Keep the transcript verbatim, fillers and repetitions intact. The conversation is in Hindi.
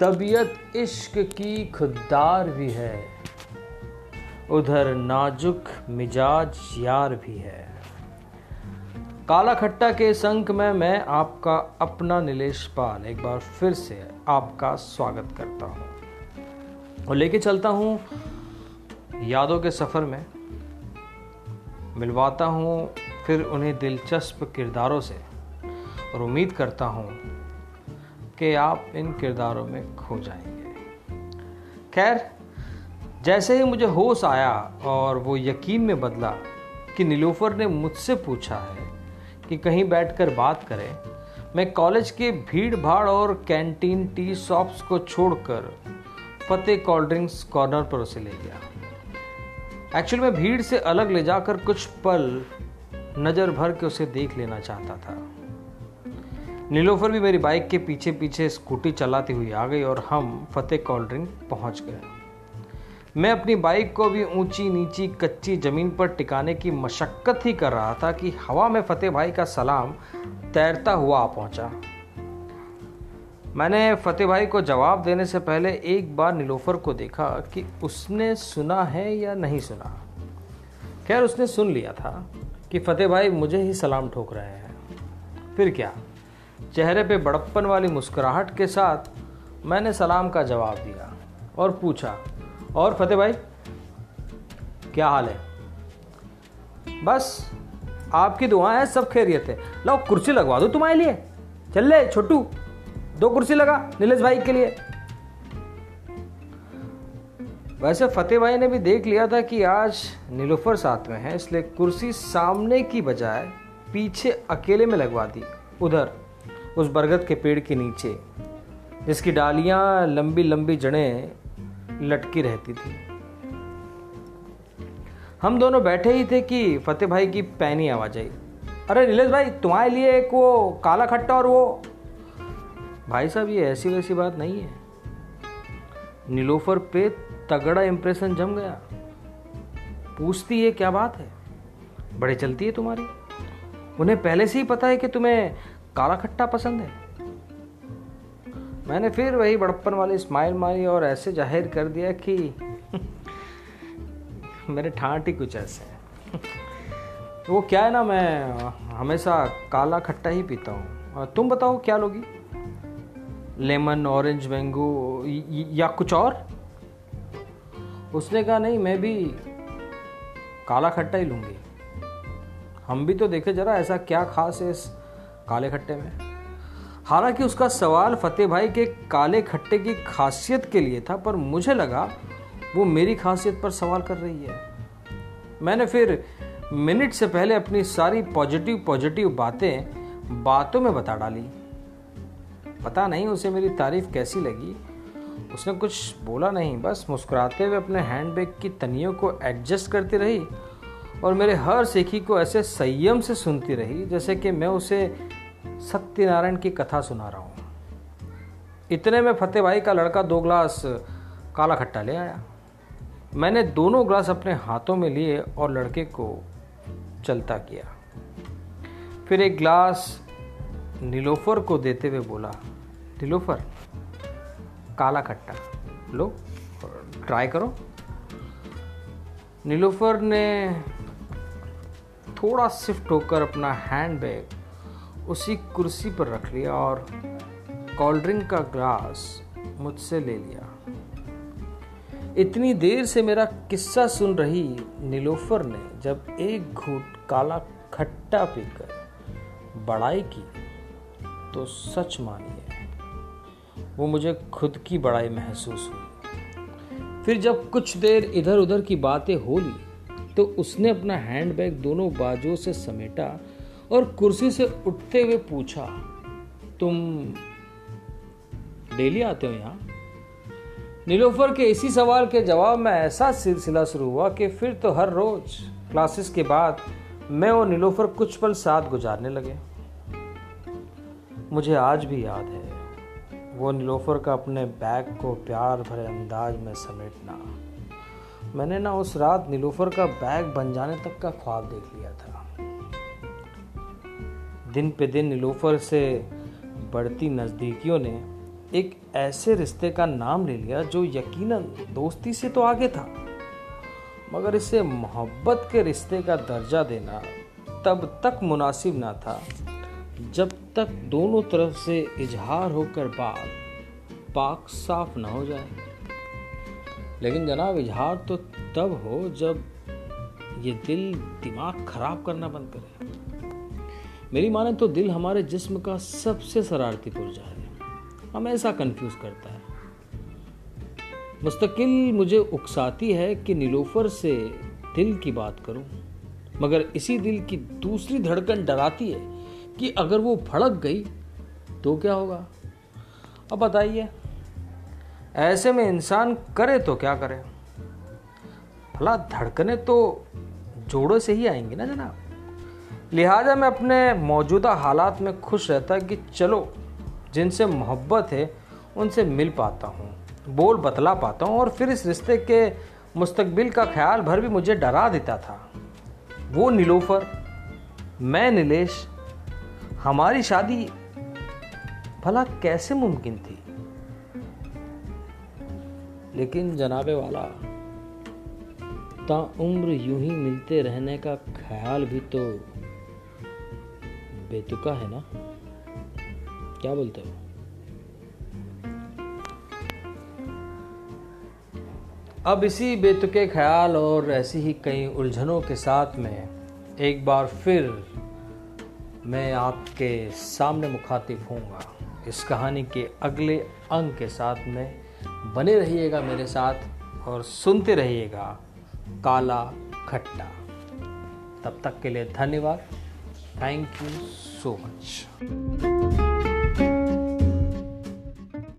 तबीयत इश्क की खुददार भी है, उधर नाजुक मिजाज यार भी है। काला खट्टा के संग में मैं आपका अपना नीलेश पाल एक बार फिर से आपका स्वागत करता हूँ और लेके चलता हूँ यादों के सफ़र में, मिलवाता हूँ फिर उन्हें दिलचस्प किरदारों से और उम्मीद करता हूँ कि आप इन किरदारों में खो जाएंगे। खैर, जैसे ही मुझे होश आया और वो यकीन में बदला कि नीलोफर ने मुझसे पूछा है कि कहीं बैठकर बात करें, मैं कॉलेज के भीड़ भाड़ और कैंटीन टी शॉप्स को छोड़कर फतेह कोल्ड ड्रिंक्स कॉर्नर पर उसे ले गया। एक्चुअली मैं भीड़ से अलग ले जाकर कुछ पल नज़र भर के उसे देख लेना चाहता था। नीलोफर भी मेरी बाइक के पीछे पीछे स्कूटी चलाती हुई आ गई और हम फतेह कोल्ड ड्रिंक पहुँच गए। मैं अपनी बाइक को भी ऊंची नीची कच्ची ज़मीन पर टिकाने की मशक्कत ही कर रहा था कि हवा में फतेह भाई का सलाम तैरता हुआ आ पहुंचा। मैंने फतेह भाई को जवाब देने से पहले एक बार नीलोफर को देखा कि उसने सुना है या नहीं सुना। खैर, उसने सुन लिया था कि फतेह भाई मुझे ही सलाम ठोक रहे हैं। फिर क्या, चेहरे पे बड़प्पन वाली मुस्कुराहट के साथ मैंने सलाम का जवाब दिया और पूछा, और फतेह भाई क्या हाल है? बस आपकी दुआएं हैं, सब खैरियत है। लाओ कुर्सी लगवा दो तुम्हारे लिए। चल ले छोटू, दो कुर्सी लगा नीलेश भाई के लिए। वैसे फतेह भाई ने भी देख लिया था कि आज नीलोफर साथ में है, इसलिए कुर्सी सामने की बजाय पीछे अकेले में लगवा दी, उधर उस बरगद के पेड़ के नीचे जिसकी डालियां लंबी लंबी जड़ें लटकी रहती थी। हम दोनों बैठे ही थे कि फतेह भाई की पैनी आवाज आई, अरे नीलेश भाई तुम्हारे लिए एक वो काला खट्टा और वो। भाई साहब, ये ऐसी वैसी बात नहीं है। नीलोफर पे तगड़ा इंप्रेशन जम गया। पूछती है क्या बात है, बड़े चलती है तुम्हारी, उन्हें पहले से ही पता है कि तुम्हें काला खट्टा पसंद है। मैंने फिर वही बड़प्पन वाली स्माइल मारी और ऐसे जाहिर कर दिया कि मेरे ठाट ही कुछ ऐसे हैं। वो क्या है ना, मैं हमेशा काला खट्टा ही पीता हूँ, तुम बताओ क्या लोगी, लेमन ऑरेंज मैंगो या कुछ और? उसने कहा नहीं, मैं भी काला खट्टा ही लूँगी। हम भी तो देखे जरा ऐसा क्या खास है इस काले खट्टे में। हालांकि उसका सवाल फतेह भाई के काले खट्टे की खासियत के लिए था, पर मुझे लगा वो मेरी खासियत पर सवाल कर रही है। मैंने फिर मिनट से पहले अपनी सारी पॉजिटिव पॉजिटिव बातें बातों में बता डाली। पता नहीं उसे मेरी तारीफ कैसी लगी। उसने कुछ बोला नहीं, बस मुस्कुराते हुए अपने हैंडबैग की तनियों को एडजस्ट करती रही और मेरे हर सीखी को ऐसे संयम से सुनती रही जैसे कि मैं उसे सत्यनारायण की कथा सुना रहा हूँ। इतने में फतेह भाई का लड़का दो ग्लास काला खट्टा ले आया। मैंने दोनों ग्लास अपने हाथों में लिए और लड़के को चलता किया। फिर एक ग्लास नीलोफर को देते हुए बोला, नीलोफर काला खट्टा लो, ट्राई करो। नीलोफर ने थोड़ा शिफ्ट होकर अपना हैंडबैग उसी कुर्सी पर रख लिया और कोल्ड ड्रिंक का ग्लास मुझसे ले लिया। इतनी देर से मेरा किस्सा सुन रही नीलोफर ने जब एक घूंट काला खट्टा पीकर बड़ाई की तो सच मानिए वो मुझे खुद की बड़ाई महसूस हुई। फिर जब कुछ देर इधर उधर की बातें हो ली तो उसने अपना हैंडबैग दोनों बाजुओं से समेटा और कुर्सी से उठते हुए पूछा, तुम डेली आते हो यहाँ? नीलोफर के इसी सवाल के जवाब में ऐसा सिलसिला शुरू हुआ कि फिर तो हर रोज क्लासेस के बाद मैं और नीलोफर कुछ पल साथ गुजारने लगे। मुझे आज भी याद है वो नीलोफर का अपने बैग को प्यार भरे अंदाज में समेटना। मैंने ना उस रात नीलोफर का बैग बन जाने तक का ख्वाब देख लिया था। दिन पे दिन नीलोफर से बढ़ती नज़दीकियों ने एक ऐसे रिश्ते का नाम ले लिया जो यकीनन दोस्ती से तो आगे था, मगर इसे मोहब्बत के रिश्ते का दर्जा देना तब तक मुनासिब ना था जब तक दोनों तरफ से इजहार होकर बात पाक साफ ना हो जाए। लेकिन जनाब, इजहार तो तब हो जब ये दिल दिमाग खराब करना बंद करे। मेरी माने तो दिल हमारे जिस्म का सबसे शरारती पुर्जा है, हमेशा कंफ्यूज करता है। मुस्तकिल मुझे उकसाती है कि नीलोफर से दिल की बात करूं, मगर इसी दिल की दूसरी धड़कन डराती है कि अगर वो भड़क गई तो क्या होगा। अब बताइए, ऐसे में इंसान करे तो क्या करे? भला धड़कने तो जोड़ों से ही आएंगी ना जनाब। लिहाजा मैं अपने मौजूदा हालात में खुश रहता कि चलो जिनसे मोहब्बत है उनसे मिल पाता हूँ, बोल बतला पाता हूँ, और फिर इस रिश्ते के मुस्तकबिल का ख्याल भर भी मुझे डरा देता था। वो नीलोफर, मैं नीलेश, हमारी शादी भला कैसे मुमकिन थी? लेकिन जनाबे वाला, ताउम्र यूं ही मिलते रहने का ख्याल भी तो बेतुका है ना, क्या बोलते हो? अब इसी बेतुके ख्याल और ऐसी ही कई उलझनों के साथ में एक बार फिर मैं आपके सामने मुखातिब होऊंगा इस कहानी के अगले अंग के साथ में। बने रहिएगा मेरे साथ और सुनते रहिएगा काला खट्टा। तब तक के लिए धन्यवाद। Thank you so much.